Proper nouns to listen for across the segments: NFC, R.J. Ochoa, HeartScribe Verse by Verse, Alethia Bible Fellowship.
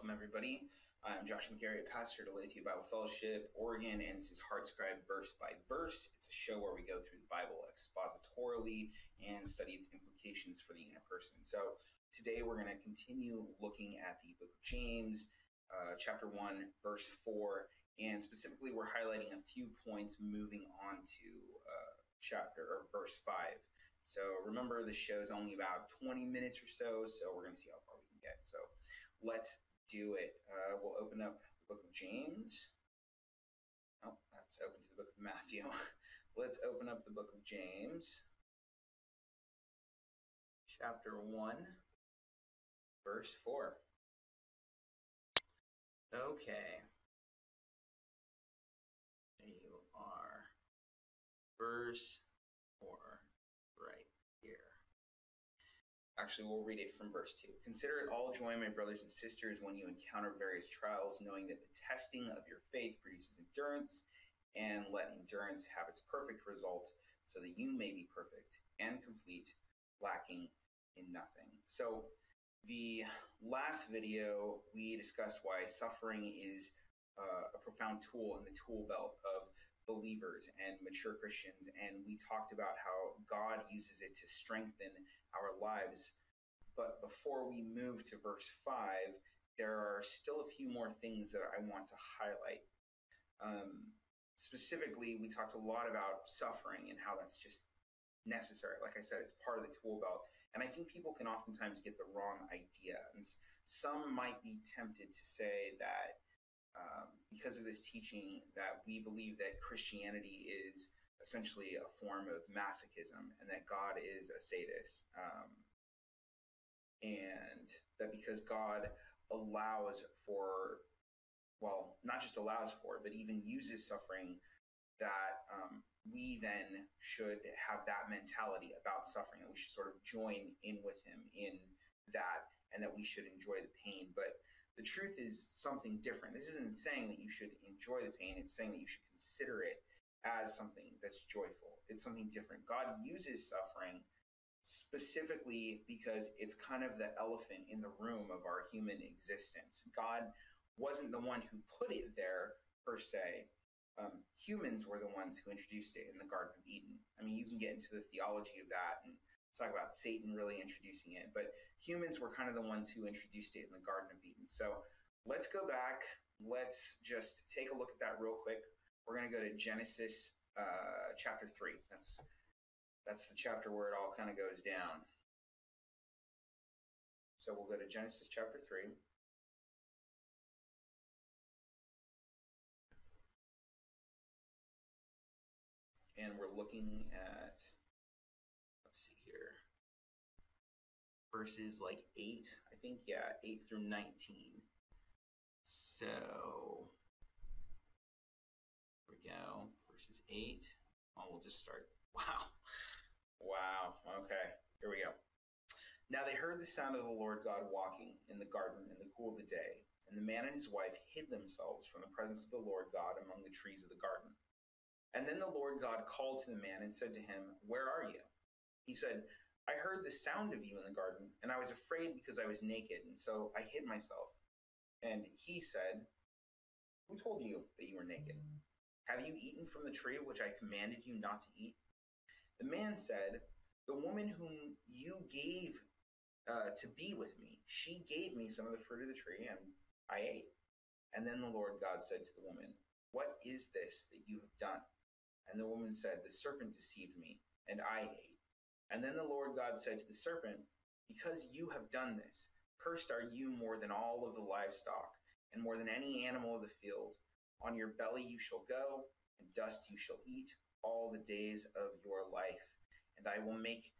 Welcome, everybody. I'm Josh McGarry, a pastor at Alethia Bible Fellowship, Oregon, and this is HeartScribe Verse by Verse. It's a show where we go through the Bible expositorily and study its implications for the inner person. So today we're going to continue looking at the book of James, chapter 1, verse 4, and specifically we're highlighting a few points moving on to verse 5. So remember, this show is only about 20 minutes or so, so we're going to see how far we can get. So let's do it. We'll open up the book of James. Oh, that's open to the book of Matthew. Let's open up the book of James, chapter 1, verse 4. Okay. There you are. Verse 4. Right here. Actually, we'll read it from verse 2. Consider it all joy, my brothers and sisters, when you encounter various trials, knowing that the testing of your faith produces endurance, and let endurance have its perfect result, so that you may be perfect and complete, lacking in nothing. So, the last video, we discussed why suffering is a profound tool in the tool belt of believers and mature Christians, and we talked about how God uses it to strengthen our lives. But before we move to verse 5, there are still a few more things that I want to highlight. Specifically, we talked a lot about suffering and how that's just necessary. Like I said, it's part of the tool belt, and I think people can oftentimes get the wrong idea. And some might be tempted to say that because of this teaching, that we believe that Christianity is essentially a form of masochism and that God is a sadist. And that because God allows for, well, not just allows for, but even uses suffering, that we then should have that mentality about suffering, that we should sort of join in with him in that, and that we should enjoy the pain. But the truth is something different. This isn't saying that you should enjoy the pain. It's saying that you should consider it as something that's joyful. It's something different. God uses suffering specifically because it's kind of the elephant in the room of our human existence. God wasn't the one who put it there, per se. Humans were the ones who introduced it in the Garden of Eden. I mean, you can get into the theology of that and talk about Satan really introducing it, but humans were kind of the ones who introduced it in the Garden of Eden. So let's go back. Let's just take a look at that real quick. We're going to go to Genesis chapter 3. That's the chapter where it all kind of goes down. So we'll go to Genesis chapter 3. And we're looking at, let's see here, verses like 8, I think, yeah, 8 through 19. So, here we go, verses 8. Oh, we'll just start. Wow, okay, here we go. Now they heard the sound of the Lord God walking in the garden in the cool of the day, and the man and his wife hid themselves from the presence of the Lord God among the trees of the garden. And then the Lord God called to the man and said to him, "Where are you?" He said, "I heard the sound of you in the garden, and I was afraid because I was naked, and so I hid myself." And he said, "Who told you that you were naked? Have you eaten from the tree which I commanded you not to eat?" The man said, "The woman whom you gave to be with me, she gave me some of the fruit of the tree, and I ate." And then the Lord God said to the woman, "What is this that you have done?" And the woman said, "The serpent deceived me, and I ate." And then the Lord God said to the serpent, "Because you have done this, cursed are you more than all of the livestock, and more than any animal of the field. On your belly you shall go, and dust you shall eat all the days of your life. And I will make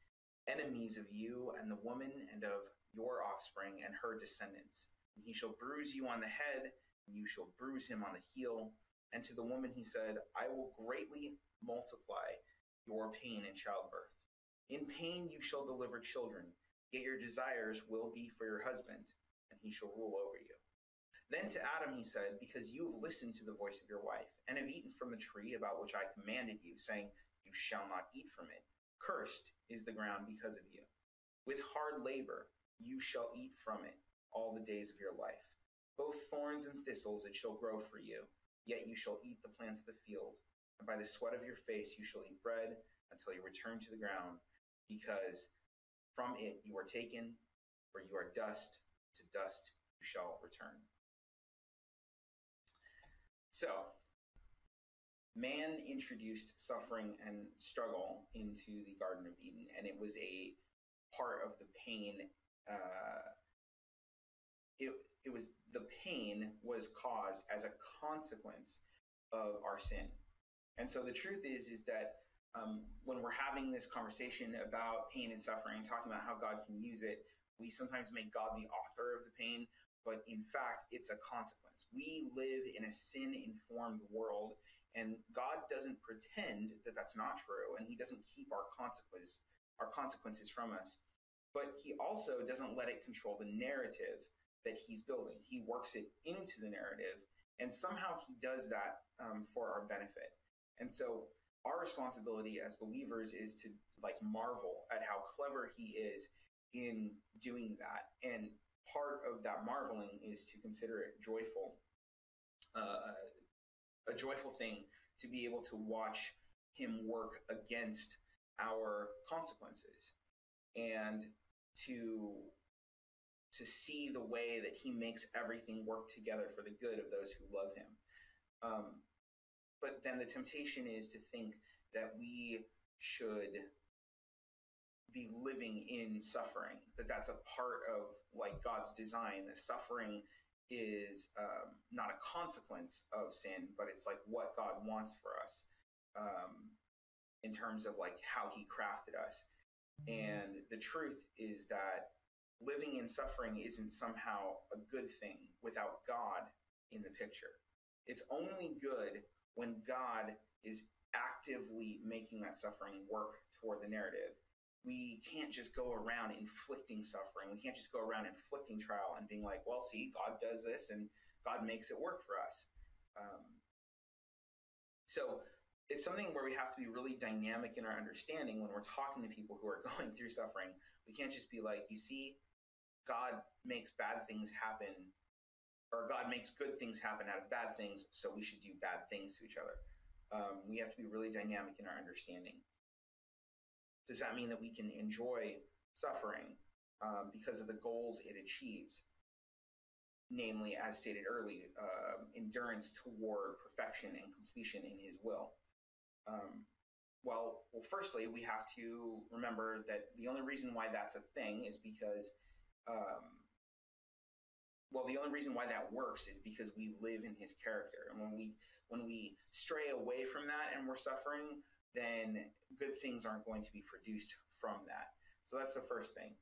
enemies of you and the woman, and of your offspring and her descendants. And he shall bruise you on the head, and you shall bruise him on the heel." And to the woman he said, "I will greatly multiply your pain in childbirth. In pain you shall deliver children, yet your desires will be for your husband, and he shall rule over you." Then to Adam he said, "Because you have listened to the voice of your wife, and have eaten from the tree about which I commanded you, saying, 'You shall not eat from it,' cursed is the ground because of you. With hard labor you shall eat from it all the days of your life. both thorns and thistles it shall grow for you, yet you shall eat the plants of the field. And by the sweat of your face you shall eat bread until you return to the ground, because from it you are taken, for you are dust, to dust you shall return. So, man introduced suffering and struggle into the Garden of Eden, and it was a part of the pain. It was the pain was caused as a consequence of our sin. And so the truth is that when we're having this conversation about pain and suffering and talking about how God can use it, we sometimes make God the author of the pain, but in fact, it's a consequence. We live in a sin-informed world, and God doesn't pretend that that's not true, and he doesn't keep our consequences from us. But he also doesn't let it control the narrative that he's building. He works it into the narrative, and somehow he does that for our benefit. And so our responsibility as believers is to marvel at how clever he is in doing that. And part of that marveling is to consider it joyful, a joyful thing to be able to watch him work against our consequences, and to see the way that he makes everything work together for the good of those who love him. But then the temptation is to think that we should be living in suffering, that that's a part of God's design, that suffering is not a consequence of sin, but it's what God wants for us in terms of how he crafted us. And the truth is that living in suffering isn't somehow a good thing without God in the picture. It's only good when God is actively making that suffering work toward the narrative. We can't just go around inflicting suffering. We can't just go around inflicting trial and being well, see, God does this and God makes it work for us. So it's something where we have to be really dynamic in our understanding when we're talking to people who are going through suffering. We can't just be you see, God makes bad things happen, or God makes good things happen out of bad things, so we should do bad things to each other. We have to be really dynamic in our understanding. Does that mean that we can enjoy suffering because of the goals it achieves? Namely, as stated earlier, endurance toward perfection and completion in his will. Well, firstly, we have to remember that the only reason why that's a thing is because, the only reason why that works is because we live in his character. And when we stray away from that and we're suffering, then good things aren't going to be produced from that. So that's the first thing.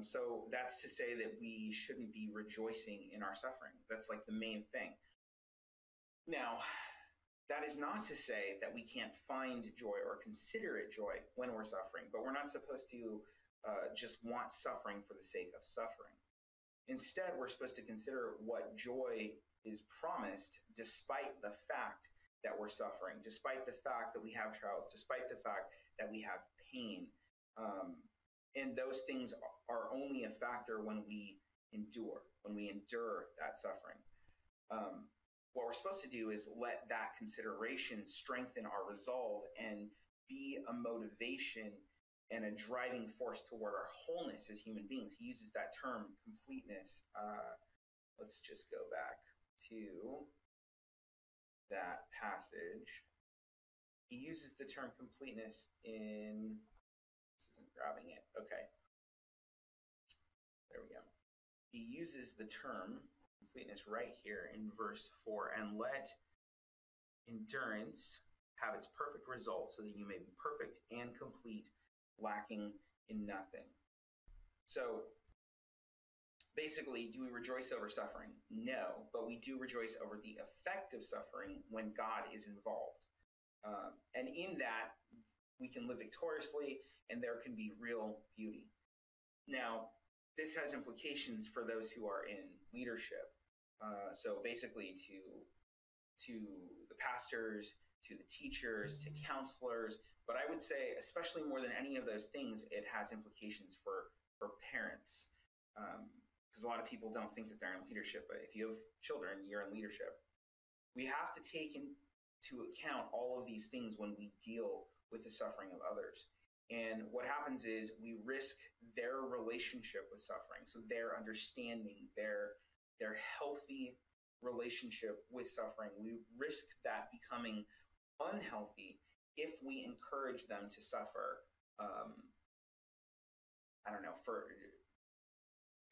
So that's to say that we shouldn't be rejoicing in our suffering. That's the main thing. Now, that is not to say that we can't find joy or consider it joy when we're suffering, but we're not supposed to just want suffering for the sake of suffering. Instead, we're supposed to consider what joy is promised despite the fact that we're suffering, despite the fact that we have trials, despite the fact that we have pain. And those things are only a factor when we endure that suffering. What we're supposed to do is let that consideration strengthen our resolve and be a motivation and a driving force toward our wholeness as human beings. He uses that term, completeness. Let's just go back to that passage. He uses the term completeness in, this isn't grabbing it, okay, there we go. He uses the term completeness right here in verse 4, and let endurance have its perfect result so that you may be perfect and complete, lacking in nothing. So basically, do we rejoice over suffering? No, but we do rejoice over the effect of suffering when God is involved. And in that, we can live victoriously, and there can be real beauty. Now, this has implications for those who are in leadership. So basically to the pastors, to the teachers, to counselors, but I would say, especially more than any of those things, it has implications for parents. because a lot of people don't think that they're in leadership, but if you have children, you're in leadership. We have to take into account all of these things when we deal with the suffering of others. And what happens is we risk their relationship with suffering, so their understanding, their healthy relationship with suffering. We risk that becoming unhealthy if we encourage them to suffer.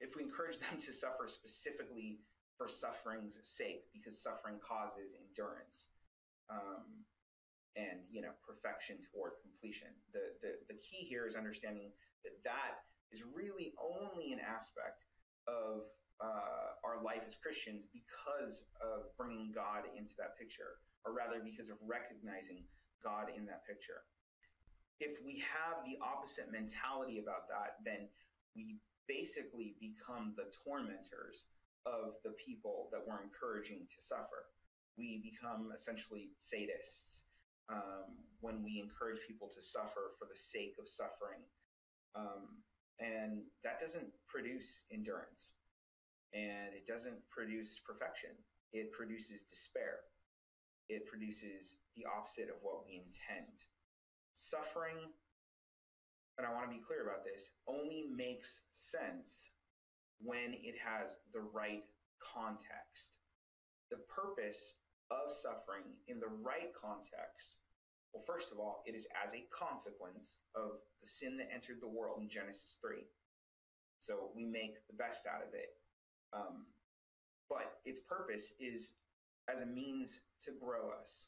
If we encourage them to suffer specifically for suffering's sake, because suffering causes endurance and, you know, perfection toward completion. The key here is understanding that that is really only an aspect of our life as Christians because of bringing God into that picture, or rather because of recognizing God in that picture. If we have the opposite mentality about that, then we basically become the tormentors of the people that we're encouraging to suffer. We become essentially sadists when we encourage people to suffer for the sake of suffering. And that doesn't produce endurance. And it doesn't produce perfection. It produces despair. It produces the opposite of what we intend. Suffering, and I want to be clear about this, only makes sense when it has the right context. The purpose of suffering in the right context, well, first of all, it is as a consequence of the sin that entered the world in Genesis 3. So we make the best out of it. But its purpose is as a means to grow us.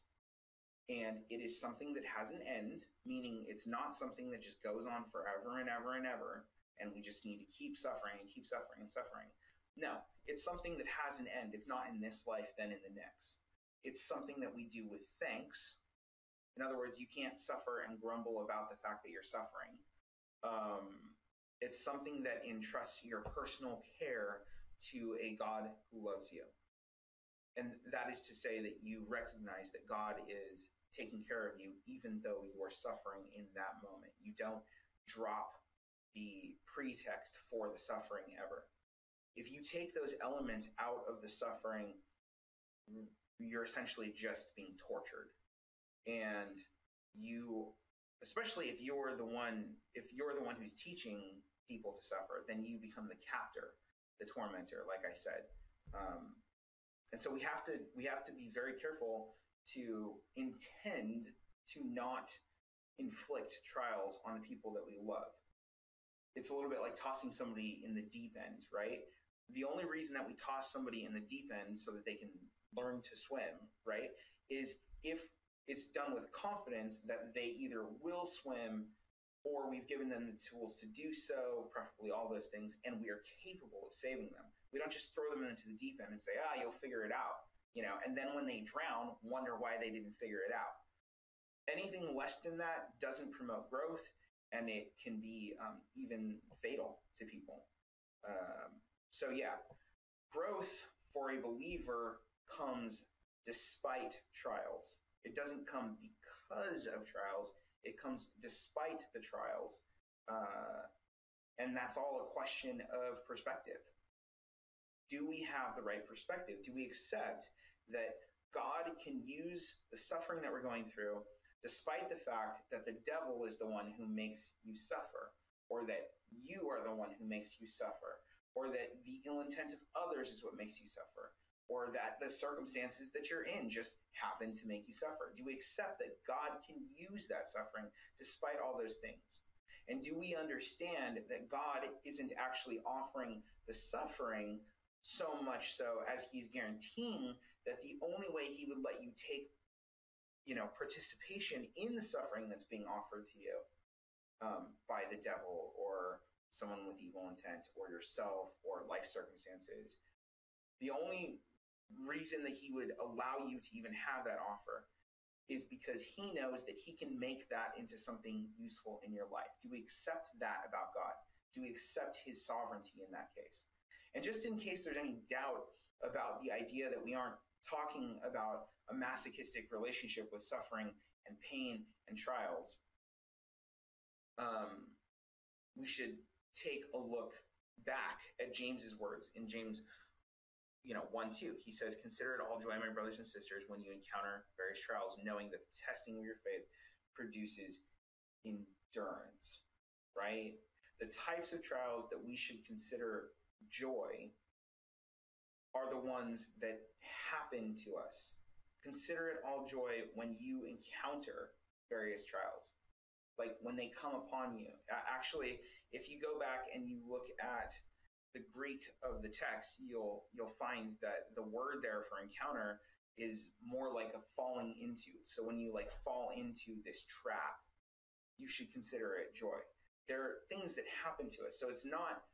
And it is something that has an end, meaning it's not something that just goes on forever and ever and ever, and we just need to keep suffering and keep suffering and suffering. No, it's something that has an end, if not in this life, then in the next. It's something that we do with thanks. In other words, you can't suffer and grumble about the fact that you're suffering. It's something that entrusts your personal care to a God who loves you. And that is to say that you recognize that God is taking care of you, even though you are suffering in that moment. You don't drop the pretext for the suffering ever. If you take those elements out of the suffering, you're essentially just being tortured. And you, especially if you're the one who's teaching people to suffer, then you become the captor, the tormentor, like I said. And so we have to be very careful to intend to not inflict trials on the people that we love. It's a little bit like tossing somebody in the deep end, right? The only reason that we toss somebody in the deep end so that they can learn to swim, right, is if it's done with confidence that they either will swim or we've given them the tools to do so, preferably all those things, and we are capable of saving them. We don't just throw them into the deep end and say, you'll figure it out, you know, and then when they drown, wonder why they didn't figure it out. Anything less than that doesn't promote growth, and it can be even fatal to people. Growth for a believer comes despite trials. It doesn't come because of trials. It comes despite the trials, and that's all a question of perspective. Do we have the right perspective? Do we accept that God can use the suffering that we're going through despite the fact that the devil is the one who makes you suffer, or that you are the one who makes you suffer, or that the ill intent of others is what makes you suffer, or that the circumstances that you're in just happen to make you suffer? Do we accept that God can use that suffering despite all those things? And do we understand that God isn't actually offering the suffering so much so as he's guaranteeing that the only way he would let you take, you know, participation in the suffering that's being offered to you by the devil or someone with evil intent or yourself or life circumstances. The only reason that he would allow you to even have that offer is because he knows that he can make that into something useful in your life. Do we accept that about God? Do we accept his sovereignty in that case? And just in case there's any doubt about the idea that we aren't talking about a masochistic relationship with suffering and pain and trials, we should take a look back at James's words in James, 1:2. He says, "Consider it all joy, my brothers and sisters, when you encounter various trials, knowing that the testing of your faith produces endurance," right? The types of trials that we should consider joy are the ones that happen to us. Consider it all joy when you encounter various trials, like when they come upon you. Actually, if you go back and you look at the Greek of the text, you'll find that the word there for encounter is more like a falling into. So when you fall into this trap, you should consider it joy. There are things that happen to us. So it's not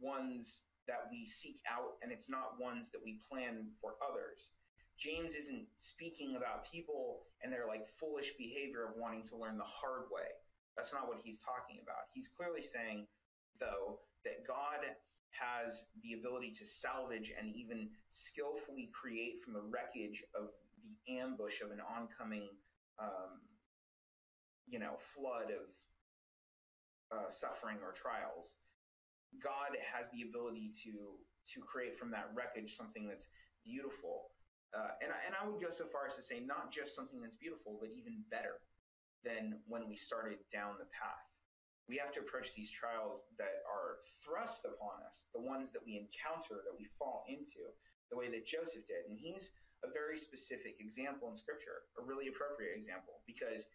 ones that we seek out, and it's not ones that we plan for others. James isn't speaking about people and their foolish behavior of wanting to learn the hard way. That's not what he's talking about. He's clearly saying, though, that God has the ability to salvage and even skillfully create from the wreckage of the ambush of an oncoming, flood of suffering or trials. God has the ability to create from that wreckage something that's beautiful. And I would go so far as to say not just something that's beautiful, but even better than when we started down the path. We have to approach these trials that are thrust upon us, the ones that we encounter, that we fall into, the way that Joseph did. And he's a very specific example in Scripture, a really appropriate example, because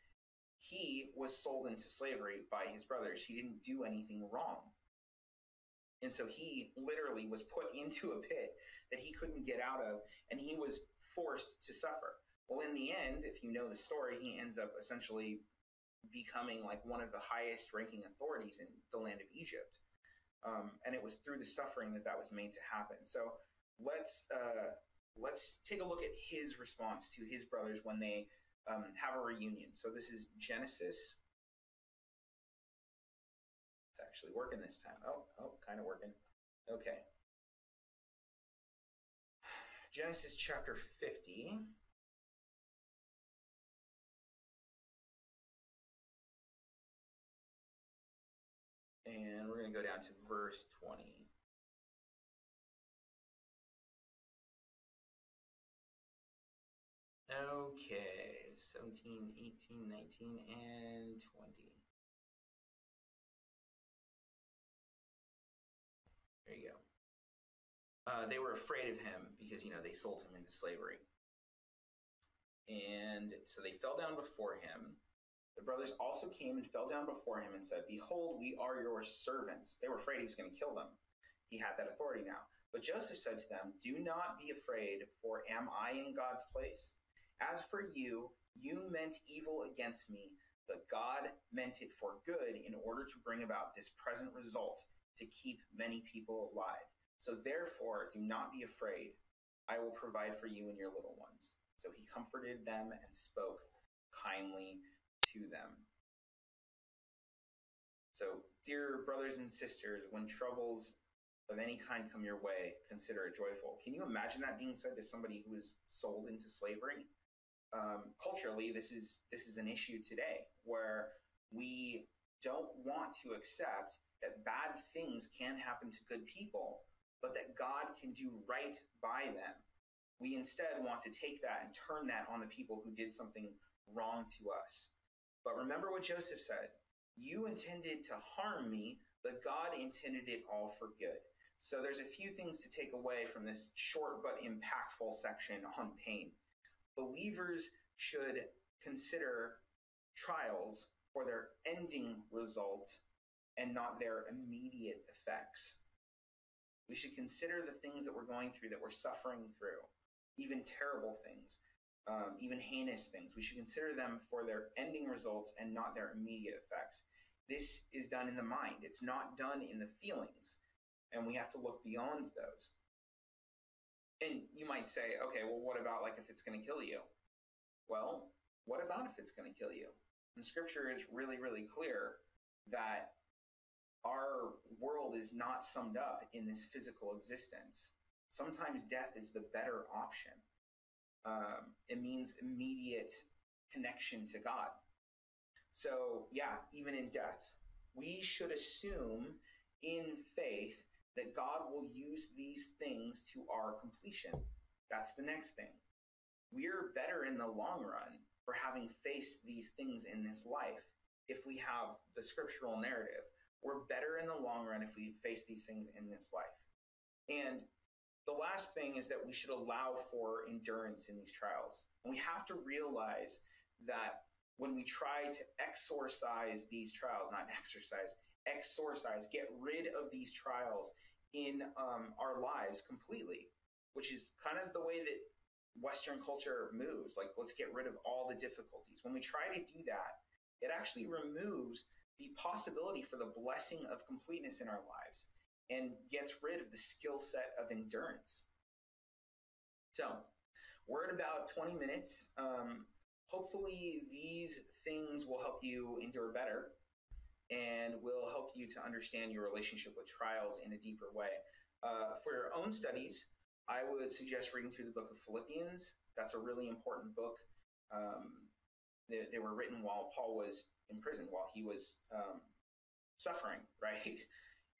he was sold into slavery by his brothers. He didn't do anything wrong. And so he literally was put into a pit that he couldn't get out of, and he was forced to suffer. Well, in the end, if you know the story, he ends up essentially becoming one of the highest ranking authorities in the land of Egypt. And it was through the suffering that was made to happen. So let's take a look at his response to his brothers when they have a reunion. So this is Genesis. It's actually working this time. Oh, kind of working. Okay. Genesis chapter 50. And we're going to go down to verse 20. Okay, 17, 18, 19, and 20. There you go. They were afraid of him because, they sold him into slavery. And so they fell down before him. The brothers also came and fell down before him and said, "Behold, we are your servants." They were afraid he was going to kill them. He had that authority now. But Joseph said to them, "Do not be afraid, for am I in God's place? As for you, you meant evil against me, but God meant it for good in order to bring about this present result, to keep many people alive. So therefore, do not be afraid. I will provide for you and your little ones." So he comforted them and spoke kindly to them. So, dear brothers and sisters, when troubles of any kind come your way, consider it joyful. Can you imagine that being said to somebody who was sold into slavery? Culturally, this is an issue today where we don't want to accept that bad things can happen to good people, but that God can do right by them. We instead want to take that and turn that on the people who did something wrong to us. But remember what Joseph said, "You intended to harm me, but God intended it all for good." So there's a few things to take away from this short but impactful section on pain. Believers should consider trials for their ending result and not their immediate effects. We should consider the things that we're going through, that we're suffering through, even terrible things, even heinous things. We should consider them for their ending results and not their immediate effects. This is done in the mind. It's not done in the feelings, and we have to look beyond those. And you might say, okay, well, what about if it's going to kill you? Well, what about if it's going to kill you? And Scripture is really, really clear that our world is not summed up in this physical existence. Sometimes death is the better option. It means immediate connection to God. So, yeah, even in death, we should assume in faith that God will use these things to our completion. That's the next thing. We're better in the long run for having faced these things in this life if we have the scriptural narrative. We're better in the long run if we face these things in this life. And the last thing is that we should allow for endurance in these trials. And we have to realize that when we try to exorcise these trials, not exercise, exorcise, get rid of these trials in our lives completely, which is kind of the way that Western culture moves. Like, let's get rid of all the difficulties. When we try to do that, it actually removes the possibility for the blessing of completeness in our lives and gets rid of the skill set of endurance. So we're at about 20 minutes. Hopefully these things will help you endure better and will help you to understand your relationship with trials in a deeper way. For your own studies, I would suggest reading through the book of Philippians. That's a really important book. They were written while Paul was in prison, while he was suffering, right?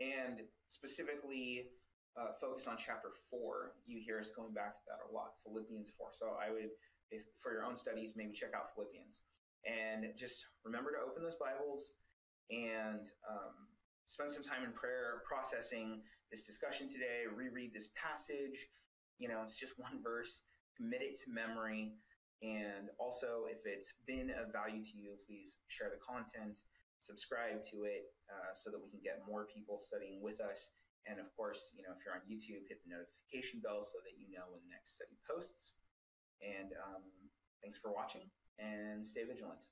And specifically focus on chapter 4. You hear us going back to that a lot, Philippians 4. So I would, if for your own studies, maybe check out Philippians. And just remember to open those Bibles and spend some time in prayer processing this discussion today. Reread this passage. You know, it's just one verse. Commit it to memory. And also, if it's been of value to you, please share the content, subscribe to it so that we can get more people studying with us. And of course, you know, if you're on YouTube, hit the notification bell so that you know when the next study posts. And thanks for watching, and stay vigilant.